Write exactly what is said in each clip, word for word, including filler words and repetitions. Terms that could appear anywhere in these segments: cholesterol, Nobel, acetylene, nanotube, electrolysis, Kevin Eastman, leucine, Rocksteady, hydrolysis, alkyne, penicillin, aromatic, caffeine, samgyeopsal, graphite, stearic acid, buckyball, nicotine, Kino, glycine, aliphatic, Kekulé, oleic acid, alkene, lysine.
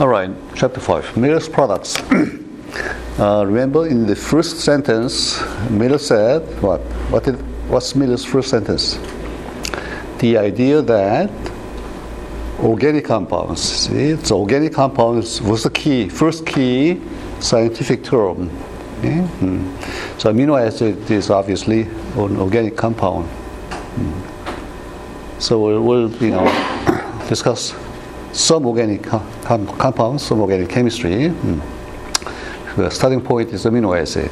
Alright, chapter five, Miller's products. uh, remember in the first sentence, Miller said, what? What did, what's Miller's first sentence? The idea that organic compounds, see? So organic compounds was the key, first key scientific term. Okay? Mm. So amino acid is obviously an organic compound. Mm. So we'll, we'll you know, discuss some organic com- compounds, some organic chemistry. Mm. The starting point is amino acid.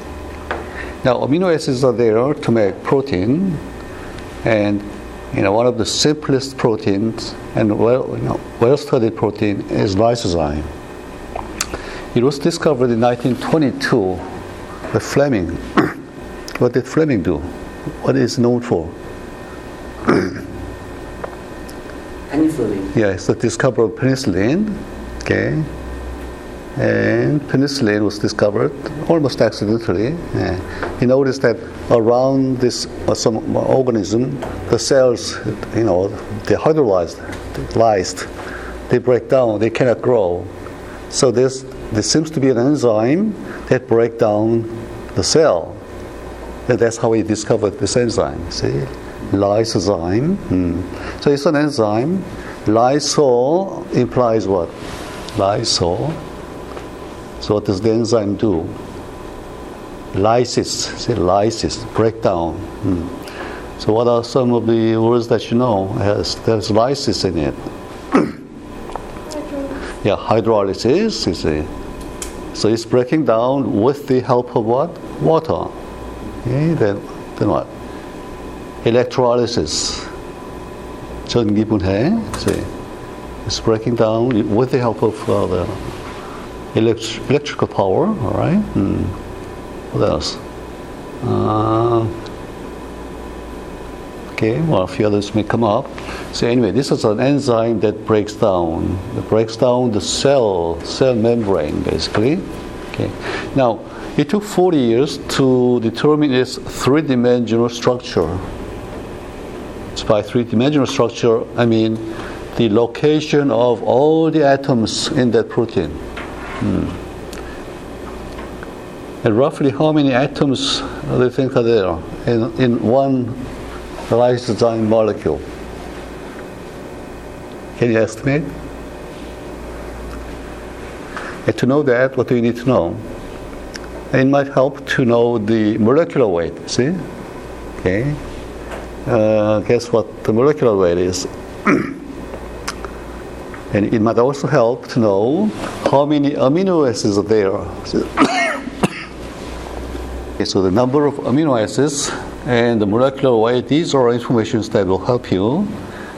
Now amino acids are there to make protein, and you know, one of the simplest proteins and well, you know, well-studied protein is lysozyme. It was discovered in nineteen twenty-two by Fleming. What did Fleming do? What is it known for? Penicillin. Yeah, it's the discovery of penicillin. Okay, and penicillin was discovered almost accidentally. Yeah. He noticed that around this uh, some organism, the cells, you know, they hydrolyzed, they break down, they cannot grow. So there's there seems to be an enzyme that breaks down the cell. And that's how he discovered this enzyme. See, lysozyme. Mm. So it's an enzyme. Lyso implies what? Lyso. So what does the enzyme do? Lysis, say lysis, breakdown. Mm. So what are some of the words that you know? Has, there's lysis in it. Hydrolysis. Yeah, hydrolysis, you see. So it's breaking down with the help of what? Water. Okay, then, then what? Electrolysis. See. It's breaking down with the help of uh, the Elect- electrical power, all right. Mm. What else? Uh, okay, well, a few others may come up. So anyway, this is an enzyme that breaks down. It breaks down the cell, cell membrane, basically. Okay. Now, it took forty years to determine its three-dimensional structure. So by three-dimensional structure, I mean the location of all the atoms in that protein. Hmm. And roughly how many atoms do you think are there in, in one lysozyme molecule? Can you estimate? And to know that, what do you need to know? It might help to know the molecular weight, see? Okay. Uh, guess what the molecular weight is? And it might also help to know how many amino acids are there. Okay, so the number of amino acids and the molecular weight, these are information that will help you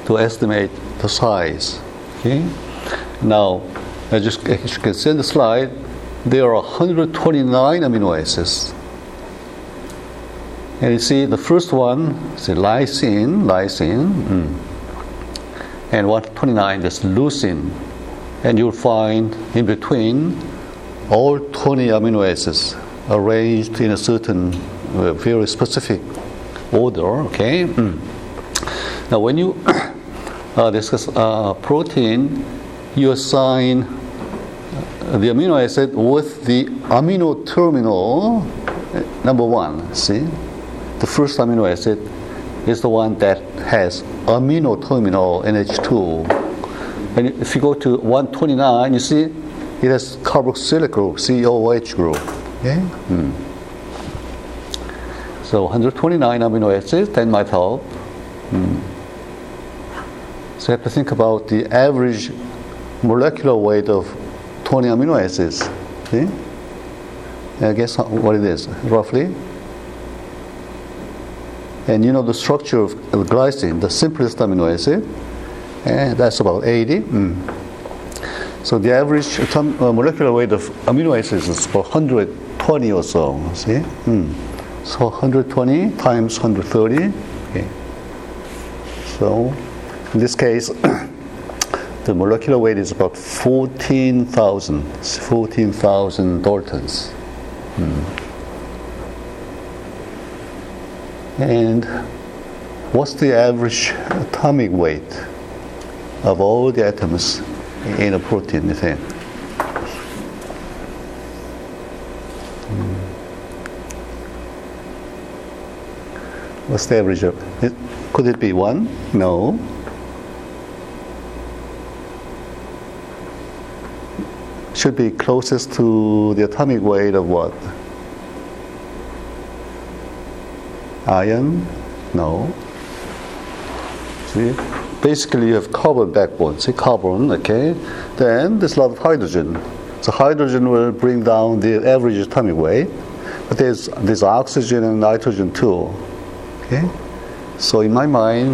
to estimate the size. Okay. Now, as you, as you can see in the slide, there are one hundred twenty-nine amino acids. And you see the first one is lysine, lysine. Mm. And one hundred twenty-nine is leucine, and you'll find in between all twenty amino acids arranged in a certain uh, very specific order. Okay. Mm. Now, when you uh, discuss uh, protein, you assign the amino acid with the amino terminal number one. See, the first amino acid is the one that has amino terminal N H two. And if you go to one twenty-nine, you see it has carboxylic group, C O H group. Okay? Mm. So one hundred twenty-nine amino acids, that might help. Mm. So you have to think about the average molecular weight of twenty amino acids. Okay? And guess what it is, roughly? And you know the structure of glycine, the simplest amino acid, and that's about eighty. Mm. So the average tom- uh, molecular weight of amino acids is about one hundred twenty or so. See? Mm. So one hundred twenty times one hundred thirty. Okay. So in this case, the molecular weight is about fourteen thousand. fourteen thousand Daltons. Mm. And what's the average atomic weight of all the atoms in a protein, you think? What's the average of it? Could it be one? No. Should be closest to the atomic weight of what? Iron? No. See? Basically, you have carbon backbone. See, carbon, okay? Then there's a lot of hydrogen. So hydrogen will bring down the average atomic weight. But there's, there's oxygen and nitrogen too. Okay? So in my mind,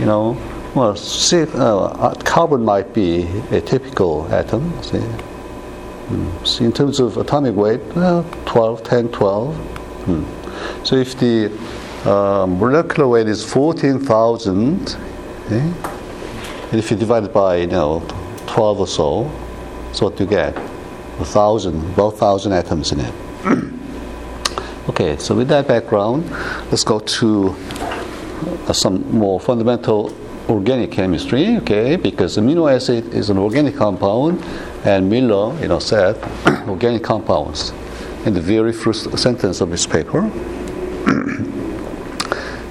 you know, well, see, uh, carbon might be a typical atom. See? So in terms of atomic weight, well, twelve, ten, twelve. Hmm. So if the uh, molecular weight is fourteen thousand, okay, and if you divide it by, you know, twelve or so, that's what you get. A thousand, about one thousand atoms in it. Okay, so with that background, let's go to uh, some more fundamental organic chemistry, okay, because amino acid is an organic compound, and Miller, you know, said organic compounds in the very first sentence of his paper.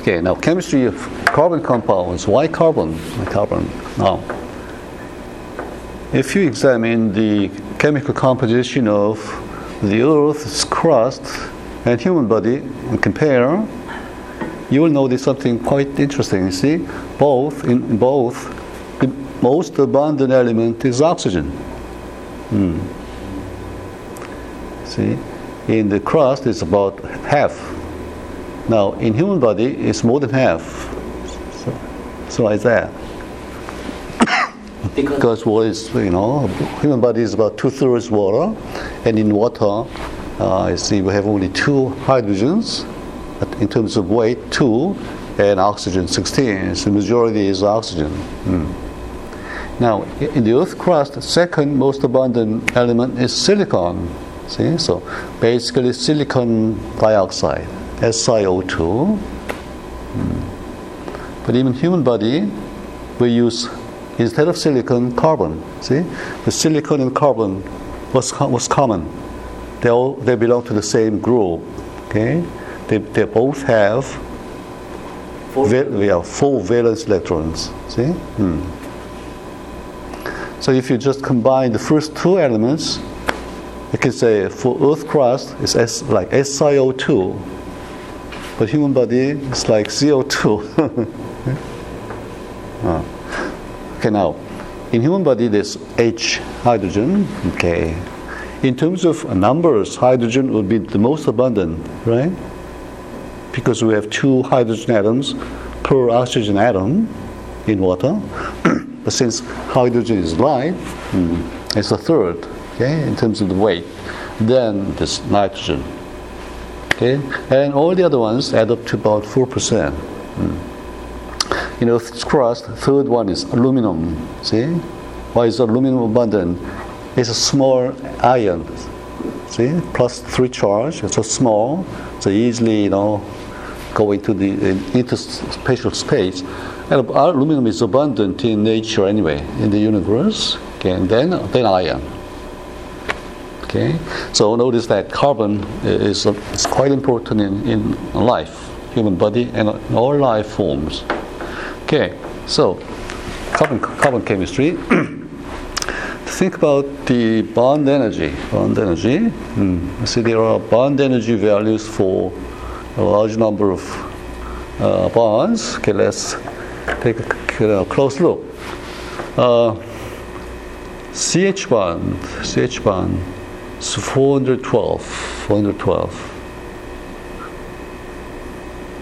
Okay, now chemistry of carbon compounds. Why carbon? Why carbon? Now, if you examine the chemical composition of the Earth's crust and human body and compare, you will notice something quite interesting. You see, both in both the most abundant element is oxygen. Hmm. See, in the crust it's about half. Now in human body it's more than half. So, so why is that? Because, because what is, you know, human body is about two thirds water, and in water, uh, you see, we have only two hydrogens, but in terms of weight two, and oxygen sixteen. So the majority is oxygen. Hmm. Now, in the Earth's crust, the second most abundant element is silicon. See, so basically silicon dioxide, S I O two. Mm. But even human body, we use, instead of silicon, carbon. See, the silicon and carbon was was common. They all they belong to the same group. Okay, they they both have four, val- yeah, four valence electrons. See. Mm. So if you just combine the first two elements, you can say for Earth crust it's S, like S I O two, but human body is like C O two. Oh. Okay, now in human body there's H, hydrogen. Okay, in terms of numbers, hydrogen would be the most abundant, right? Because we have two hydrogen atoms per oxygen atom in water. But since hydrogen is light, mm, it's a third, okay, in terms of the weight. Then there's nitrogen, okay, and all the other ones add up to about four percent. Mm. In Earth's crust, third one is aluminum. See, why is aluminum abundant? It's a small ion. See, plus three charge. It's so small, so easily, you know, go into the interspatial space. And aluminum is abundant in nature anyway, in the universe. Okay, and then then iron. Okay, so notice that carbon is, is quite important in, in life, human body, and all life forms. Okay, so carbon carbon chemistry. Think about the bond energy. Bond energy. Hmm. See, there are bond energy values for a large number of uh, bonds. Okay, let's take a close look. Uh, C H bond, C H bond is four hundred twelve.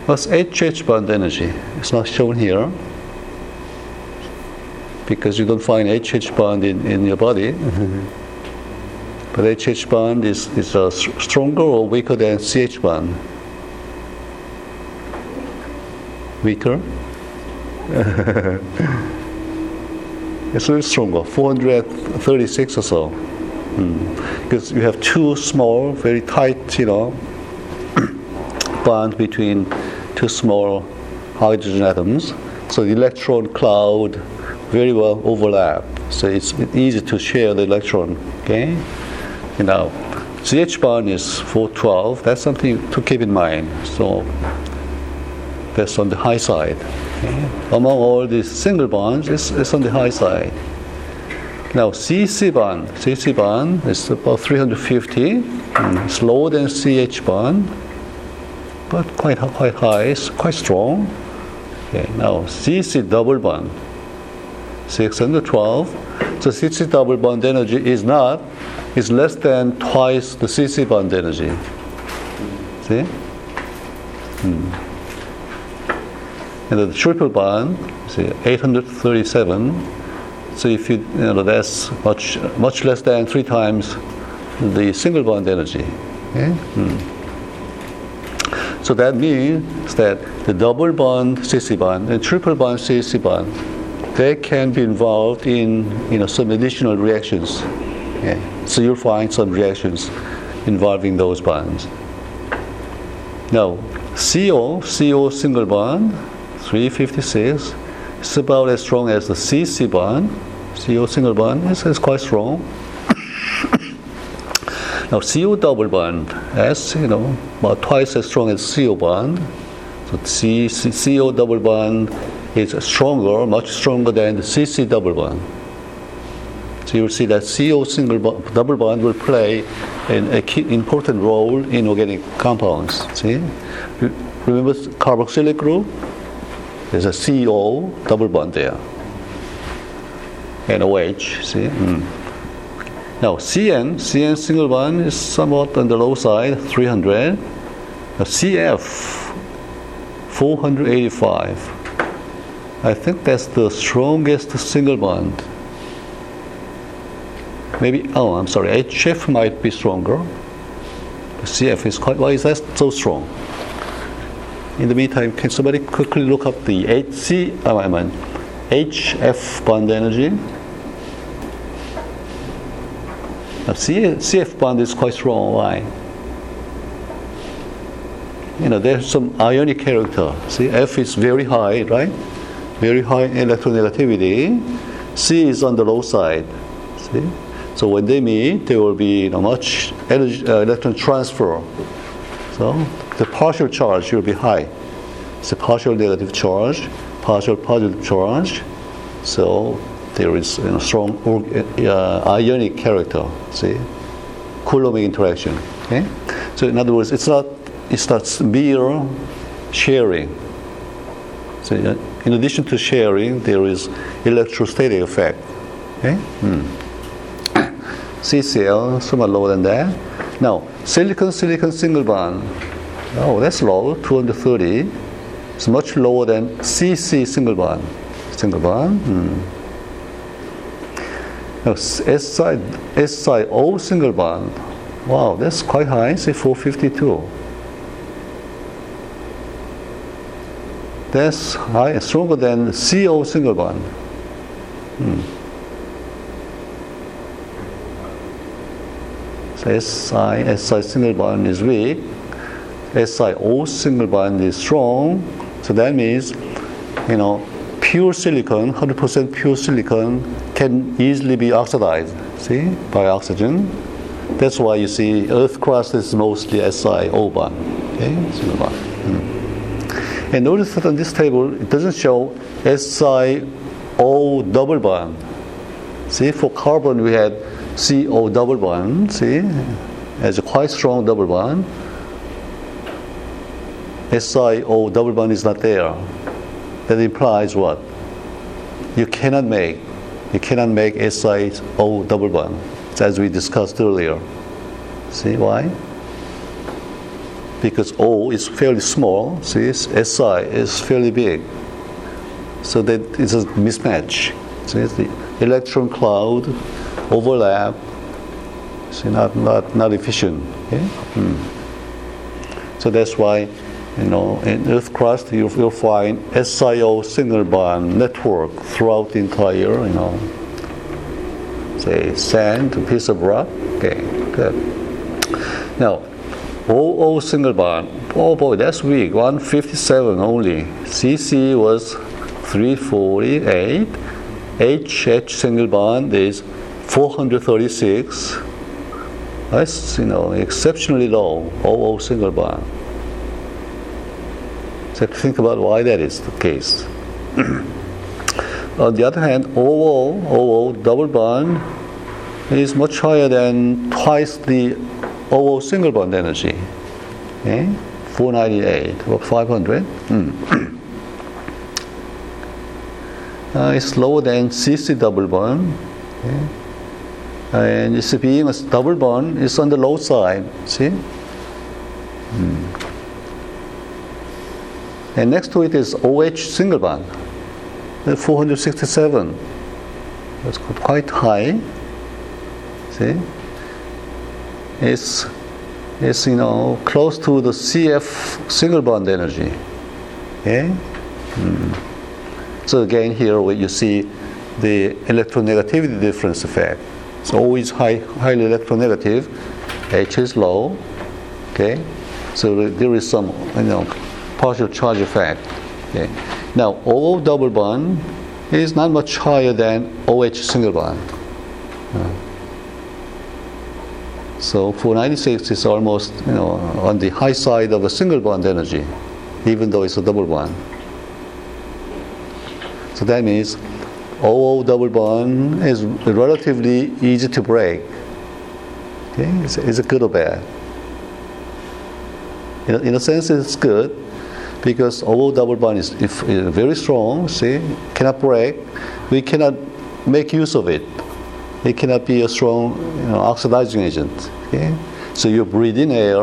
What's H H bond energy? It's not shown here because you don't find H H bond in, in your body. Mm-hmm. But H H bond is, is uh, stronger or weaker than C H bond? Weaker? It's a little stronger, four hundred thirty-six or so, mm. because you have two small, very tight, you know, bond between two small hydrogen atoms. So the electron cloud very well overlap. So it's easy to share the electron. Okay, you know, C H bond is four twelve. That's something to keep in mind. So that's on the high side. Okay. Among all these single bonds, it's, it's on the high side. Now C C bond, C C bond is about three hundred fifty. It's lower than C H bond, but quite quite high, it's quite strong. Okay. Now C C double bond, six hundred twelve. So C C double bond energy is not, is less than twice the C C bond energy. See? Hmm. And the triple bond, see, eight hundred thirty-seven. So if you, you know, that's much much less than three times the single bond energy. Okay. Hmm. So that means that the double bond C C bond and triple bond C C bond, they can be involved in, you know, some additional reactions. Okay. So you'll find some reactions involving those bonds. Now, C O, C O single bond, three fifty-six, it's about as strong as the C C bond. C O single bond is, is quite strong. Now C O double bond, that's, you know, about twice as strong as C O bond. So C, C, CO double bond is stronger, much stronger than the C C double bond. So you will see that C O single bond, double bond will play an a key, important role in organic compounds. See, remember carboxylic group? There's a C O double bond there, and OH. See, mm. Now C N, C N single bond is somewhat on the low side, three hundred. Now, C F, four hundred eighty-five. I think that's the strongest single bond. Maybe oh, I'm sorry, H F might be stronger. C F is quite. Why is that so strong? In the meantime, can somebody quickly look up the H C, oh, I mean, H F bond energy? Now, C F bond is quite strong. Why? You know, there's some ionic character. See, F is very high, right? Very high electronegativity. C is on the low side. See, so when they meet, there will be, you know, much energy, uh, electron transfer. So the partial charge will be high. It's a partial negative charge, partial positive charge. So there is, you know, strong uh, ionic character. See, Coulombic interaction. Okay. So in other words, it's not it's not mere sharing. So in addition to sharing, there is electrostatic effect. Okay. Hmm. C C L, somewhat lower than that. Now, silicon silicon single bond. Oh, that's low, two hundred thirty. It's much lower than C C single bond. Single bond. Hmm. Now, S I O single bond. Wow, that's quite high, say four fifty-two. That's high, stronger than C O single bond. Hmm. Si, Si single bond is weak, S I O single bond is strong. So that means, you know, pure silicon, one hundred percent pure silicon can easily be oxidized, see, by oxygen. That's why you see earth crust is mostly S I O bond, okay, single bond. Mm. And notice that on this table, it doesn't show S I O double bond. See, for carbon we had C O double bond, see, as a quite strong double bond. S I O double bond is not there. That implies what? You cannot make, you cannot make S I O double bond, as we discussed earlier. See why? Because O is fairly small, see, S I is fairly big. So that it's a mismatch. See, it's the electron cloud overlap, see, not not not efficient. Okay? Mm. So that's why, you know, in Earth crust you will find S I O single bond network throughout the entire, you know, say sand, a piece of rock. Okay, good. Now, O O single bond. Oh boy, that's weak. one fifty-seven only. C C was three forty-eight. H H single bond is four hundred thirty-six. That's, you know, exceptionally low. O O single bond. So think about why that is the case. On the other hand, O O, O O double bond is much higher than twice the O O single bond energy. Okay? four ninety-eight or five hundred. Mm. Uh, it's lower than C C double bond, okay? And it's being a double bond, it's on the low side, see? Mm. And next to it is O H single bond, four sixty-seven. That's quite high, see? It's, it's you know, close to the C F single bond energy, okay? Mm. So again, here where you see the electronegativity difference effect. So O is high, highly electronegative, H is low. Okay, so there is some, you know, partial charge effect. Okay, now O double bond is not much higher than O H single bond. So four ninety-six is almost, you know, on the high side of a single bond energy, even though it's a double bond. So that means O O double bond is relatively easy to break. Okay? Is, is it good or bad? In, in a sense, it's good because O O double bond is, if, is very strong, see, cannot break. We cannot make use of it. It cannot be a strong, you know, oxidizing agent. Okay? So you breathe in air,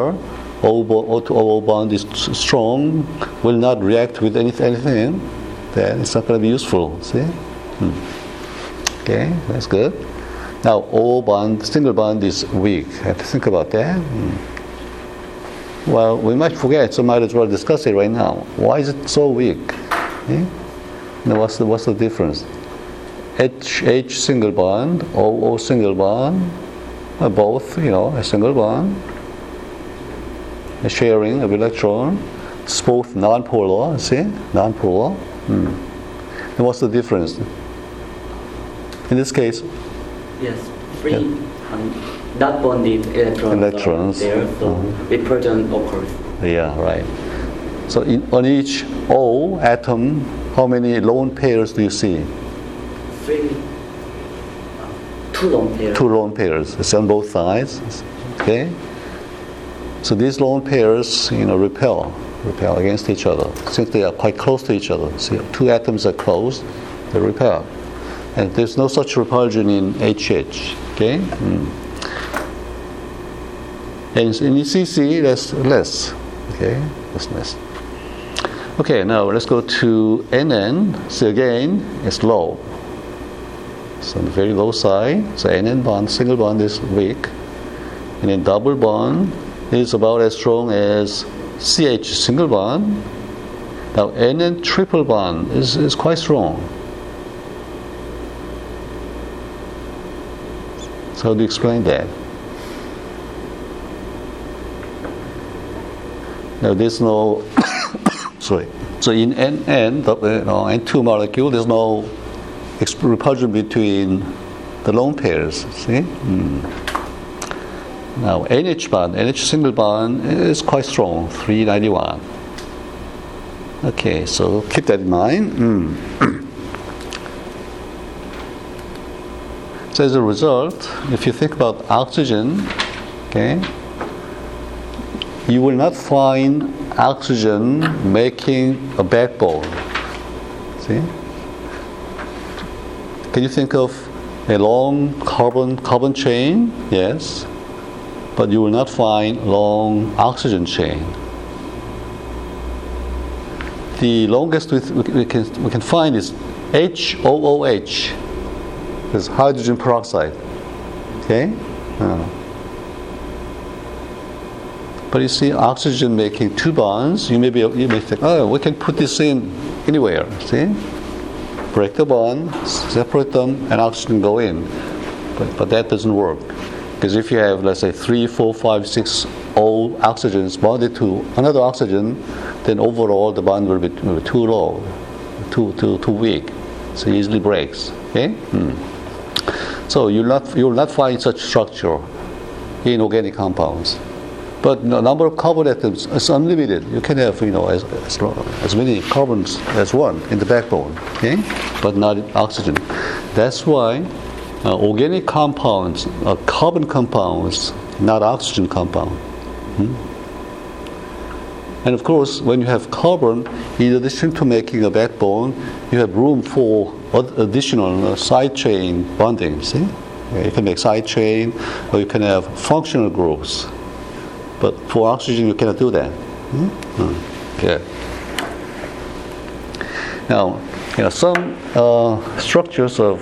O O bond is strong, will not react with anything. Then it's not going to be useful, see? Hmm. Okay, that's good. Now, O bond, single bond is weak. I have to think about that. Hmm. Well, we might forget, so might as well discuss it right now. Why is it so weak? Okay. Now, what's the, what's the difference? H, H single bond, O O single bond, are both, you know, a single bond, a sharing of electron. It's both non-polar, see? Non-polar. Hmm. And what's the difference? In this case? Yes, free, yeah. um, not bonded electrons, electrons. There, so mm-hmm. with proton occurs. Yeah, right. So in, on each O atom, how many lone pairs do you see? Three, uh, two lone pairs. Two lone pairs. It's on both sides. Okay. So these lone pairs, you know, repel. repel against each other, since they are quite close to each other. See, two atoms are close, they repel. And there's no such repulsion in H H, okay? Mm. And in C C, that's less, okay? That's less. Okay, now let's go to N N. So again, it's low. It's on the very low side. So N N bond, single bond is weak. And then double bond is about as strong as C H single bond. Now N N triple bond is, is quite strong. So how do you explain that? Now there's no sorry. So in N N, the, you know, N two molecule, there's no exp- repulsion between the lone pairs. See? Mm. Now N H bond, N H single bond is quite strong, three ninety-one. Okay, so keep that in mind. Mm. So as a result, if you think about oxygen, okay, you will not find oxygen making a backbone. See? Can you think of a long carbon carbon chain? Yes. But you will not find long oxygen chain. The longest we, we can we can find is H O O H. It's hydrogen peroxide. Okay? Uh. But you see oxygen making two bonds. You may be you may think, oh, we can put this in anywhere. See? Break the bond, separate them, and oxygen go in. But but that doesn't work. Because if you have, let's say, three, four, five, six O oxygens bonded to another oxygen, then overall the bond will be, will be too low, too too too weak, so it easily breaks. Okay, hmm. So you'll not you'll not find such structure in organic compounds. But the number of carbon atoms is unlimited. You can have, you know, as, as, as many carbons as one in the backbone, okay? But not in oxygen. That's why uh, organic compounds are carbon compounds, not oxygen compound. Hmm? And of course, when you have carbon, in addition to making a backbone, you have room for additional side chain bonding. See, you can make side chain, or you can have functional groups. But for oxygen, you cannot do that. Hmm? Hmm. Okay. Now, you know, some uh, structures of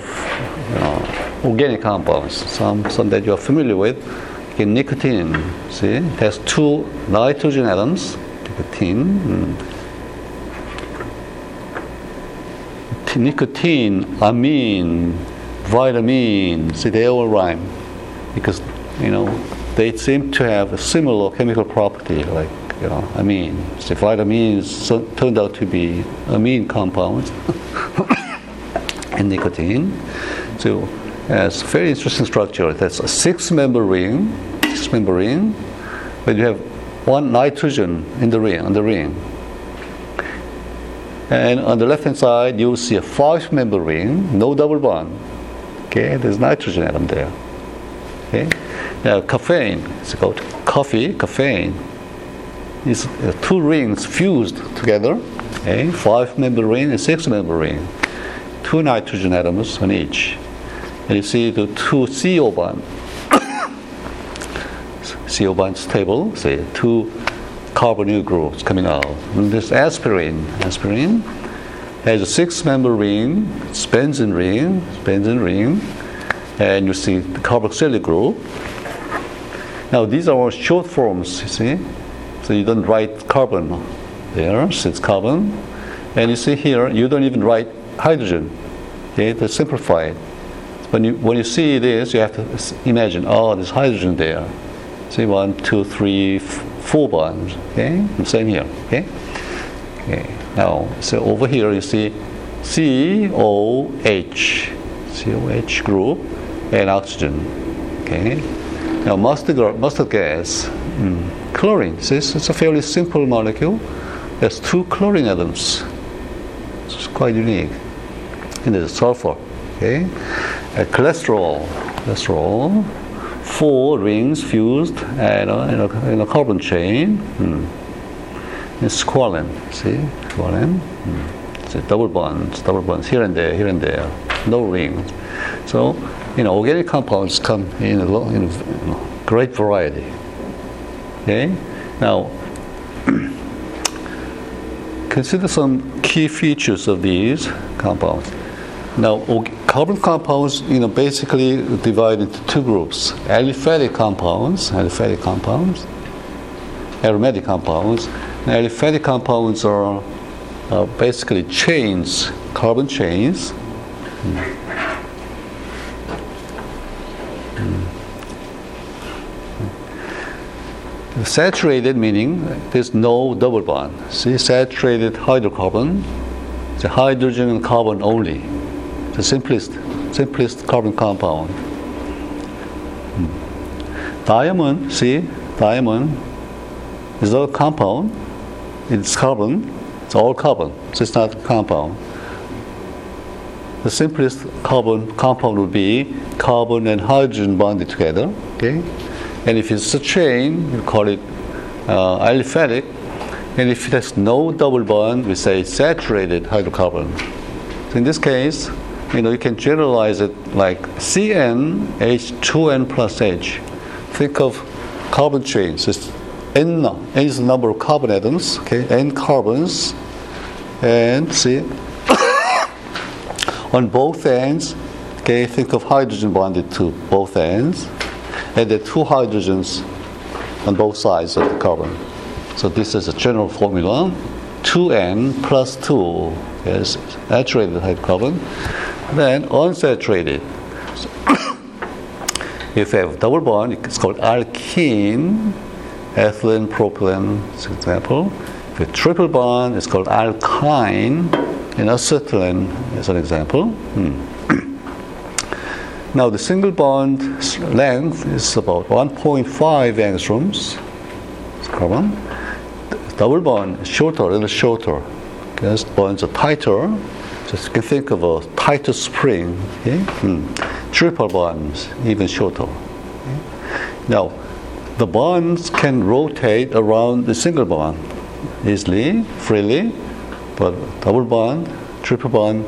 you know, organic compounds, some, some that you are familiar with, okay, nicotine, see, it has two nitrogen atoms, nicotine. Hmm. T- nicotine, amine, vitamin, see, they all rhyme because, you know, they seem to have a similar chemical property, like, you know, amine. So vitamins turned out to be amine compounds and nicotine. So uh, it's a very interesting structure. That's a six-member ring, six-member ring, but you have one nitrogen in the ring, on the ring. And on the left-hand side, you'll see a five-member ring, no double bond. Okay, there's nitrogen atom there. Okay. Now, caffeine, it's called coffee, caffeine. It's uh, two rings fused together, okay? Five-member ring and six-member ring. Two nitrogen atoms on each. And you see the two C O bond. C O bond stable, see, two carbonyl groups coming out. And this aspirin, aspirin has a six-member ring, it's benzene ring, benzene ring, and you see the carboxylic group. Now these are all short forms, you see. So you don't write carbon there, so it's carbon. And you see here, you don't even write hydrogen. Okay, to simplify it. When you when you see this, you have to imagine, oh, there's hydrogen there. See, one, two, three, f- four bonds. Okay, and same here. Okay. Okay. Now, so over here you see C O H, C O H group, and oxygen. Okay. Now, mustard, mustard gas, mm. chlorine. See, it's a fairly simple molecule. There's two chlorine atoms. It's quite unique. And there's sulfur. Okay, uh, cholesterol, cholesterol, four rings fused and uh, in, a, in a carbon chain. Mm. And squalene. See, squalene. Mm. See, double bonds, double bonds here and there, here and there. No rings. So, you know, organic compounds come in a, lo- in a great variety. Okay? Now, consider some key features of these compounds. Now, org- carbon compounds, you know, basically divide into two groups: aliphatic compounds, aliphatic compounds, aromatic compounds. Now, aliphatic compounds are, are basically chains, carbon chains. Mm. Saturated meaning there's no double bond. See, saturated hydrocarbon, the hydrogen and carbon only, the simplest, simplest carbon compound. Hmm. Diamond, see, diamond is not a compound. It's carbon. It's all carbon. So it's not a compound. The simplest carbon compound would be carbon and hydrogen bonded together. Okay. And if it's a chain, we call it uh, aliphatic. And if it has no double bond, we say saturated hydrocarbon. So in this case, you know, you can generalize it like C N H two N plus H. Think of carbon chains. It's N, N is the number of carbon atoms, okay, N carbons. And see, on both ends, okay, think of hydrogen bonded to both ends. And there are two hydrogens on both sides of the carbon. So this is a general formula. two N plus two is saturated hydrocarbon. Then unsaturated. So if you have a double bond, it's called alkene, ethylene, propylene, for example. If you have a triple bond, it's called alkyne, and acetylene is an example. Hmm. Now the single bond length is about one point five angstroms. carbon. Double bond, shorter, a little shorter. Yes, bonds are tighter. Just you can think of a tighter spring. Okay? Mm. Triple bonds, even shorter. Okay? Now, the bonds can rotate around the single bond easily, freely, but double bond, triple bond,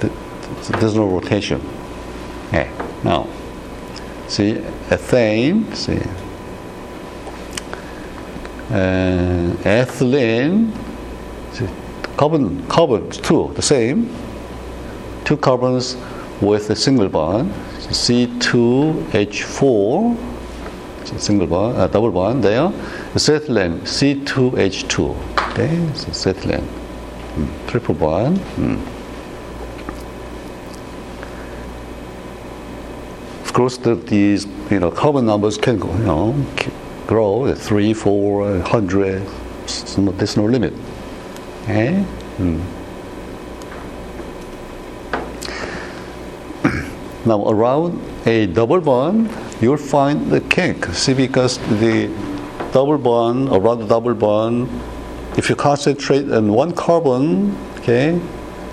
th- th- there's no rotation. Okay. Now, see, ethane, see, and ethylene, see, carbon, carbons two, the same, two carbons with a single bond, so C two H four, so single bond, uh, double bond there, acetylene, C two H two, okay, so acetylene, mm. triple bond. Mm. Of course, the, these, you know, carbon numbers can go, you know, grow, three, four, a hundred, there's no limit. Okay? Mm. Now, around a double bond, you'll find the kink. See, because the double bond, around the double bond, if you concentrate on one carbon, okay,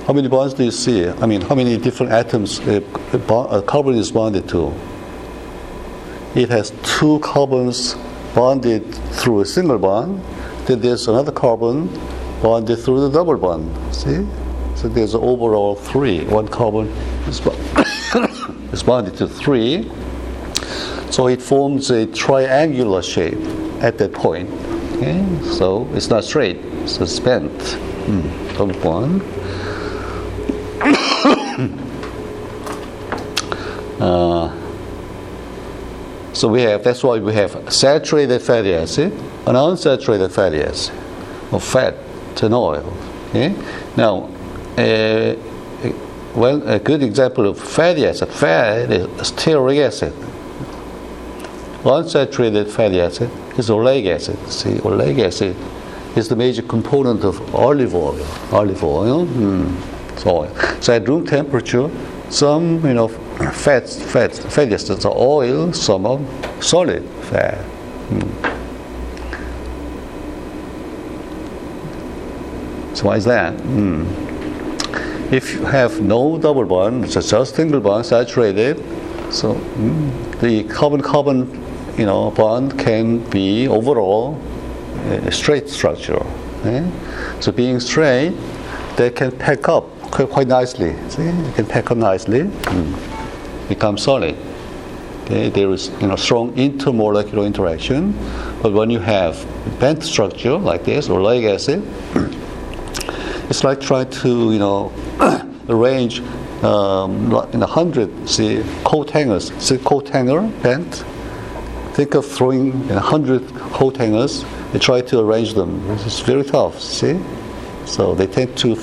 how many bonds do you see? I mean, how many different atoms a, a, bond, a carbon is bonded to? It has two carbons bonded through a single bond. Then there's another carbon bonded through the double bond. See? So there's overall three. One carbon is, bo- is bonded to three. So it forms a triangular shape at that point. Okay? So it's not straight, so it's bent. Mm. Double bond. uh, so we have, that's why we have saturated fatty acid and unsaturated fatty acid. Or fat and oil. Okay? Now, uh, well, a good example of fatty acid, fat is stearic acid. Unsaturated fatty acid is oleic acid. See, oleic acid is the major component of olive oil. Olive oil, mm, it's oil. So at room temperature, some, you know, fats, fats, fatty acids are oil, some are solid fat. Mm. So why is that? Mm. If you have no double bond, it's just single bond, saturated, so mm, the carbon-carbon, you know, bond can be overall a straight structure. Okay? So being straight, they can pack up quite nicely. See, they can pack up nicely, mm. become solid. Okay? There is, you know, strong intermolecular interaction, but when you have bent structure like this, or oleic acid. It's like trying to, you know, arrange um, in a hundred, see, coat hangers. See, coat hanger bent. Think of throwing a hundred coat hangers and try to arrange them. It's very tough, see? So they tend to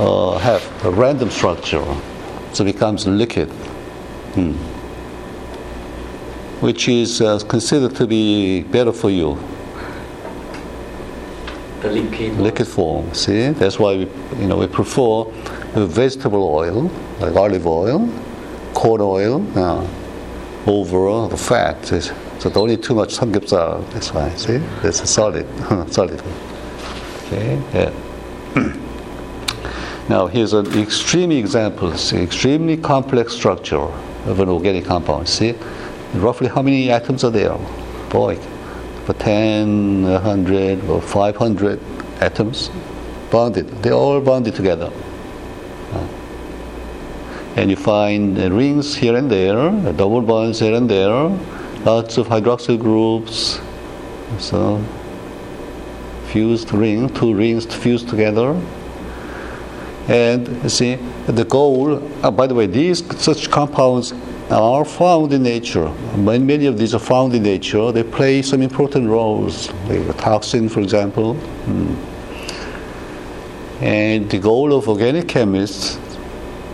uh, have a random structure. So it becomes liquid, hmm. which is uh, considered to be better for you. Liquid. liquid form, see? That's why we, you know, we prefer vegetable oil, like olive oil, corn oil, uh, over the fat. So don't eat too much samgyeopsal. That's why, see? That's a solid, solid. Okay. Yeah. Now here's an extreme example. See, extremely complex structure of an organic compound. See, roughly how many atoms are there? Boy. For ten, one hundred, or five hundred atoms bonded. They're all bonded together. And you find rings here and there, double bonds here and there, lots of hydroxyl groups. So, fused ring, two rings fused together. And see, the goal, oh, by the way, these such compounds are found in nature. Many of these are found in nature. They play some important roles, like toxin, for example. Mm. And the goal of organic chemists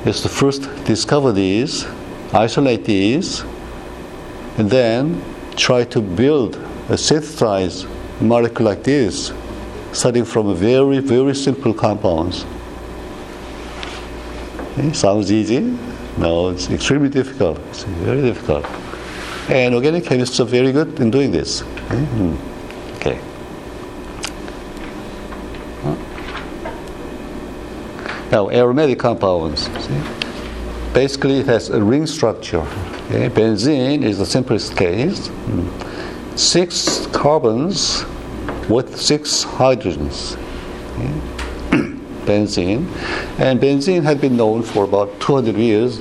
is to first discover these, isolate these, and then try to build a synthesized molecule like this, starting from very, very simple compounds. Okay, sounds easy? No, it's extremely difficult. It's very difficult. And organic chemists are very good in doing this. Mm-hmm. Okay. Now, aromatic compounds, see? Basically it has a ring structure. Okay? Benzene is the simplest case. Six carbons with six hydrogens. Okay? Benzene. And benzene had been known for about two hundred years.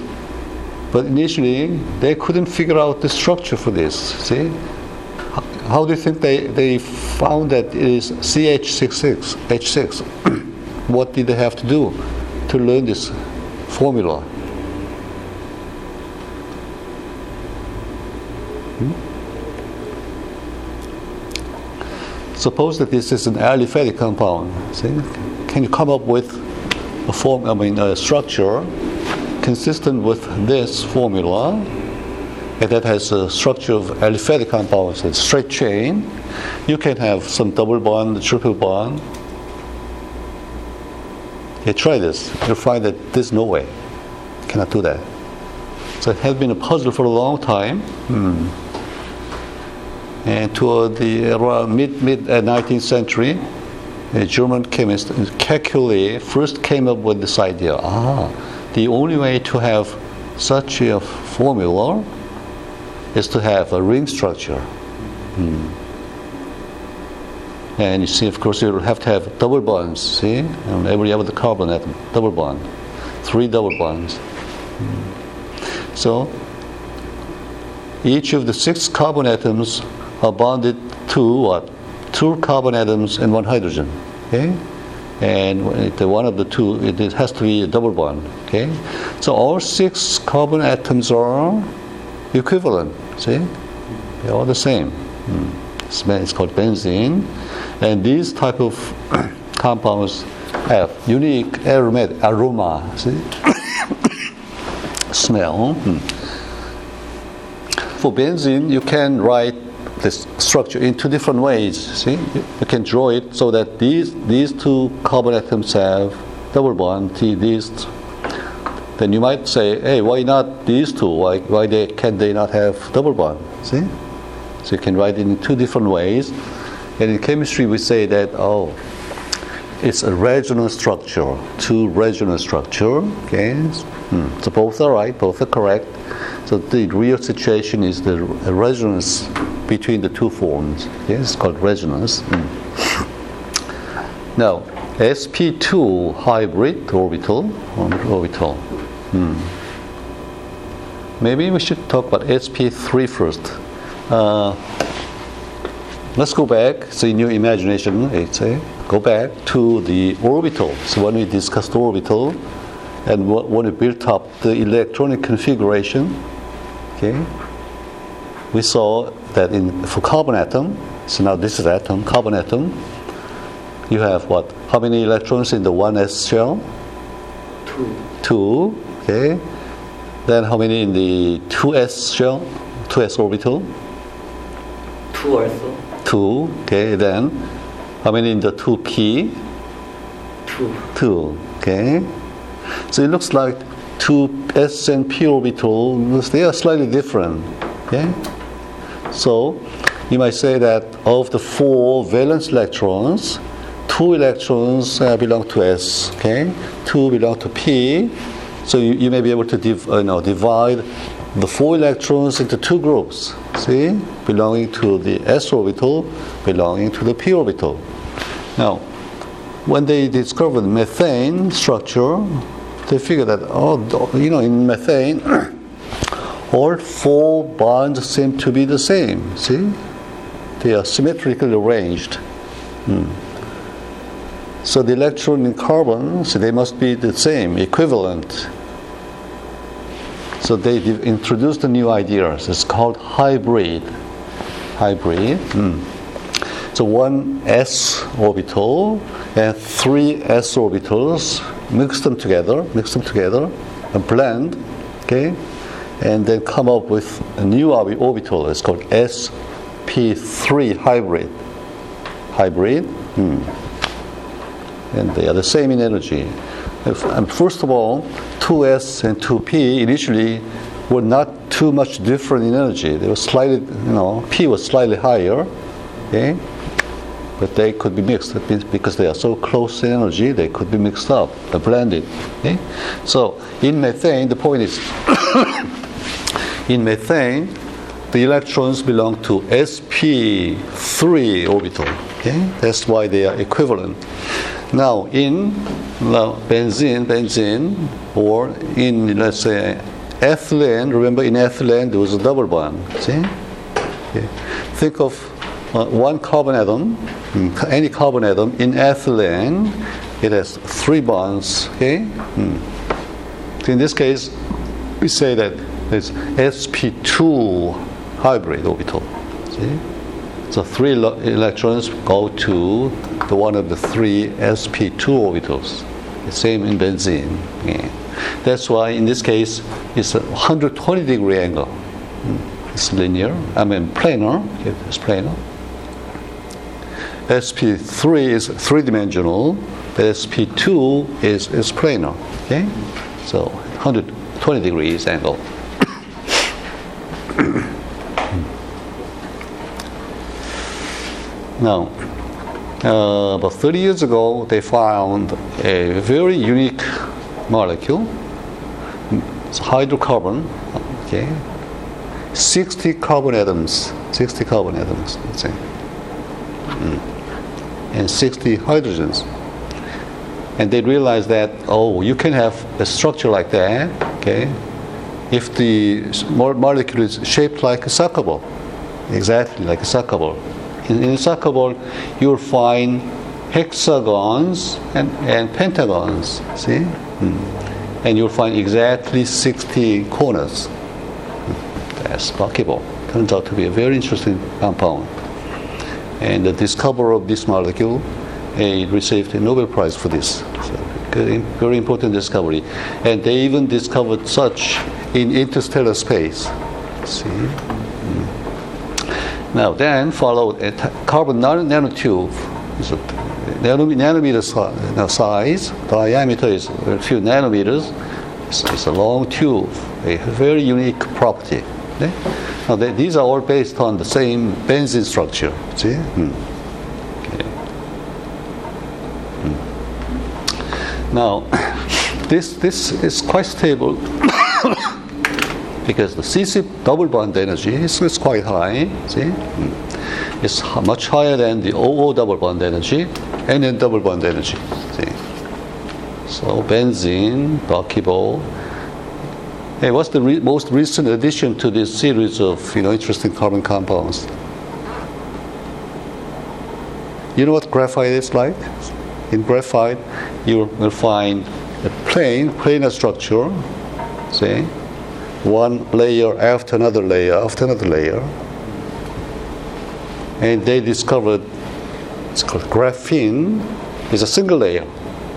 But initially, they couldn't figure out the structure for this, see? How do you think they, they found that it is C H six six, H six? What did they have to do to learn this formula? Hmm? Suppose that this is an aliphatic compound, see? Can you come up with a form, I mean, a structure consistent with this formula, and that has a structure of aliphatic compounds, a straight chain? You can have some double bond, triple bond. Okay, try this. You'll find that there's no way. You cannot do that. So it has been a puzzle for a long time. Hmm. And toward the around mid mid nineteenth century, a German chemist Kekulé first came up with this idea. Ah. The only way to have such a formula is to have a ring structure. Hmm. And you see, of course, you'll have to have double bonds, see? And every other carbon atom, double bond. Three double bonds. Hmm. So, each of the six carbon atoms are bonded to what? Two carbon atoms and one hydrogen. Okay? And one of the two, it has to be a double bond. Okay, so all six carbon atoms are equivalent. See, they're all the same. It's called benzene, and these type of compounds have unique aromatic aroma. See, smell. For benzene, you can write this structure in two different ways. See, you can draw it so that these these two carbon atoms have double bond. These, then you might say, hey, why not these two? Why why they can they not have double bond? See, so you can write it in two different ways. And in chemistry, we say that oh, it's a regional structure, two regional structure. Okay, hmm. So both are right, both are correct. So the real situation is the resonance between the two forms. Yes, it's called resonance. Mm. Now, s p two hybrid orbital. orbital. Mm. Maybe we should talk about s p three first. Uh, let's go back. So in your imagination, it's a, go back to the orbital. So when we discussed orbital, and when we built up the electronic configuration, okay, we saw that in for carbon atom, so now this is atom, carbon atom, you have what? How many electrons in the one s shell? Two. Two, okay. Then how many in the two s shell? two s orbital? Two also. Two, okay. Then how many in the two p? Two. Two, okay. So it looks like two s and p orbital, they are slightly different. Okay? So you might say that of the four valence electrons, two electrons uh, belong to s, okay? Two belong to p. So you, you may be able to div, uh, no, divide the four electrons into two groups, see? Belonging to the s orbital, belonging to the p orbital. Now, when they discovered methane structure, they figured that, oh, you know, in methane, all four bonds seem to be the same, see? They are symmetrically arranged. Hmm. So the electron in carbon, so they must be the same, equivalent. So they d- introduced a new idea. It's called hybrid. Hybrid. Hmm. So one s orbital and three s orbitals, mix them together, mix them together, and blend, okay, and then come up with a new orbital. It's called s p three hybrid. Hybrid, hmm. And they are the same in energy. If, and first of all, two s and two p initially were not too much different in energy. They were slightly, you know, p was slightly higher, okay. but they could be mixed. That means because they are so close in energy, they could be mixed up, blended. Okay? So in methane, the point is, in methane, the electrons belong to s p three orbital. Okay? That's why they are equivalent. Now in now benzene, benzene, or in, let's say, ethylene, remember in ethylene there was a double bond. See? Okay. Think of uh, one carbon atom, mm. any carbon atom in ethylene, it has three bonds. Okay? Mm. So in this case, we say that it's s p two hybrid orbital. See? So three lo- electrons go to the one of the three s p two orbitals. The same in benzene. Yeah. That's why in this case it's a one hundred twenty degree angle. It's linear. I mean planar. It's planar. s p three is three-dimensional. s p two is, is planar. Okay? So one hundred twenty degrees angle. Now, uh, about thirty years ago, they found a very unique molecule. It's hydrocarbon. Okay, sixty carbon atoms. sixty carbon atoms. Let's say, mm. and sixty hydrogens. And they realized that oh, you can have a structure like that. Okay, if the molecule is shaped like a soccer ball, exactly like a soccer ball. In a soccer ball, you'll find hexagons and, and pentagons, see? Mm. And you'll find exactly sixty corners. That's buckyball. Turns out to be a very interesting compound. And the discoverer of this molecule eh, received a Nobel Prize for this. So, very important discovery. And they even discovered such in interstellar space. See? Mm. Now then followed a t- carbon nan- nanotube, so nanometer si- size, diameter is a few nanometers, it's, it's a long tube, a very unique property. Okay? Now they, these are all based on the same benzene structure. See? Hmm. Okay. Hmm. Now this this is quite stable because the C C double bond energy is, is quite high, see? It's much higher than the O O double bond energy and N double bond energy, see? So benzene, buckyball. Hey, what's the re- most recent addition to this series of, you know, interesting carbon compounds? You know what graphite is like? In graphite, you will find a plane, planar structure, see? One layer after another layer after another layer, and they discovered it's called graphene is a single layer,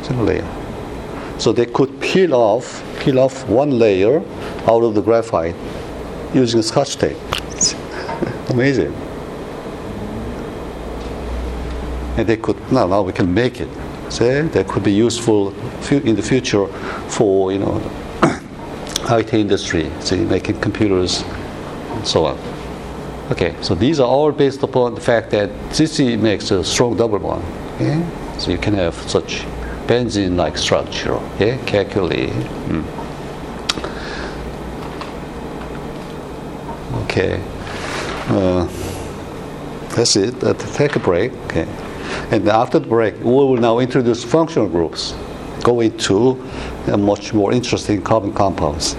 single layer. So they could peel off, peel off one layer out of the graphite using Scotch tape. It's amazing. And they could now now we can make it. See, that could be useful in the future for, you know, I T industry, see, making computers and so on. Okay, so these are all based upon the fact that C C makes a strong double bond. Okay? So you can have such benzene-like structure. Okay, Kekulé. Mm. Okay, uh, that's it. Let's take a break. Okay, and after the break, we will now introduce functional groups. Go into a much more interesting carbon compounds.